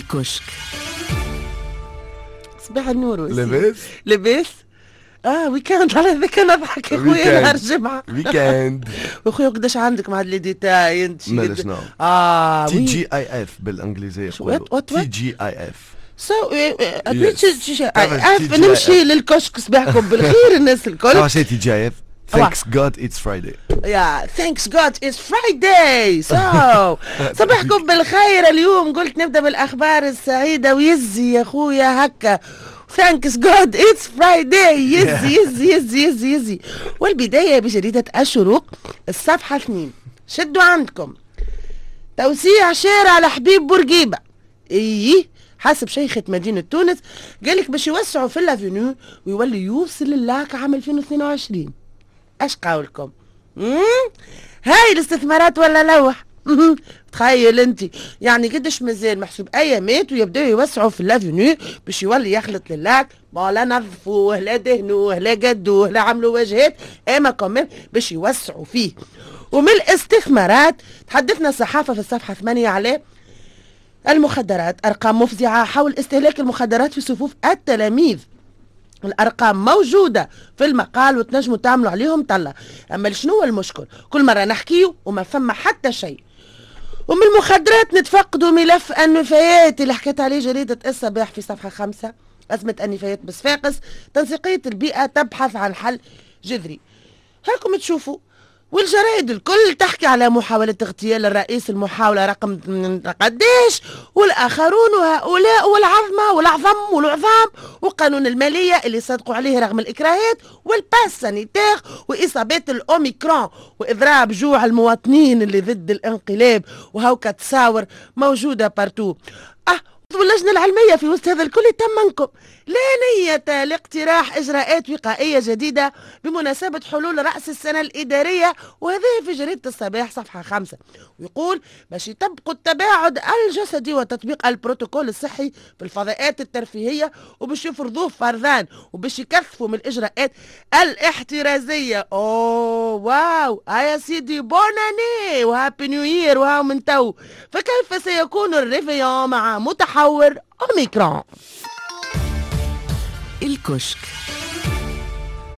الكشك. صباح النور. لاباس؟ لاباس؟ ويكاند، على هذاك نضحك يا خويا. نهار الجمعة ويكاند. وخويا قداش عندك مع لي ديتاي انت؟ مالاش نعم. تي جي اي اف بالانجليزية. تي جي اي اف. سو اف نمشي للكشك. صباحكم بالخير الناس الكل. عشان تي جي اي اف. Thanks God it's Friday. Yeah, thanks God it's Friday. So صباحكم بالخير. اليوم قلت نبدأ بالأخبار السعيدة ويزي يا خويا هكا. Thanks God it's Friday. يزي يزي يزي يزي يزي. والبداية بجريدة الشروق الصفحة 2. شدوا عندكم توسيع شارع لحبيب بورقيبة. إيه حسب شيخة مدينة تونس قالك باش يوسعوا في الافينيو ويولي يوصل للعك عام 2022. اش قاولكم؟ هاي الاستثمارات ولا لوح. تخيل انت يعني قداش مازال محسوب ايامات ويبداو يوسعوا في الافينيو باش يولي يخلط للاك. ما لا نظفوه لا دهنوه لا قدوه لا عملوا وجهات، اما كمان باش يوسعوا فيه. ومن الاستثمارات تحدثنا الصحافه في الصفحه 8 على المخدرات. ارقام مفزعه حول استهلاك المخدرات في صفوف التلاميذ. الارقام موجوده في المقال وتنجموا تعملوا عليهم طلع. اما شنو المشكل؟ كل مره نحكيه وما فما حتى شيء. ومن المخدرات نتفقدوا ملف النفايات اللي حكيت عليه جريده الصباح في صفحه 5. ازمه النفايات بصفاقس، تنسيقيه البيئه تبحث عن حل جذري. هاكم تشوفوا والجرائد الكل تحكي على محاولة اغتيال الرئيس، المحاولة رقم قديش، والآخرون وهؤلاء والعظمة والعظم والعظام، وقانون المالية اللي صدقوا عليه رغم الإكراهات، والباس سانيتير، وإصابات الأوميكرون، وإضراب جوع المواطنين اللي ضد الانقلاب، وهوكا تصاور موجودة بارتو. واللجنة العلمية في وسط هذا الكل تمنكم لا نية لاقتراح إجراءات وقائية جديدة بمناسبة حلول رأس السنة الإدارية، وهذا في جريدة الصباح صفحة 5. ويقول باش يطبقوا التباعد الجسدي وتطبيق البروتوكول الصحي في الفضاءات الترفيهية، وباش يفرضوه فرضان، وباش يكثفوا من الإجراءات الاحترازية. أوه واو، هيا سيدي بوناني وهابي نيو يير وهاو من تو. فكيف سيكون الريفيون مع متحول أوميكرون؟ الكشك.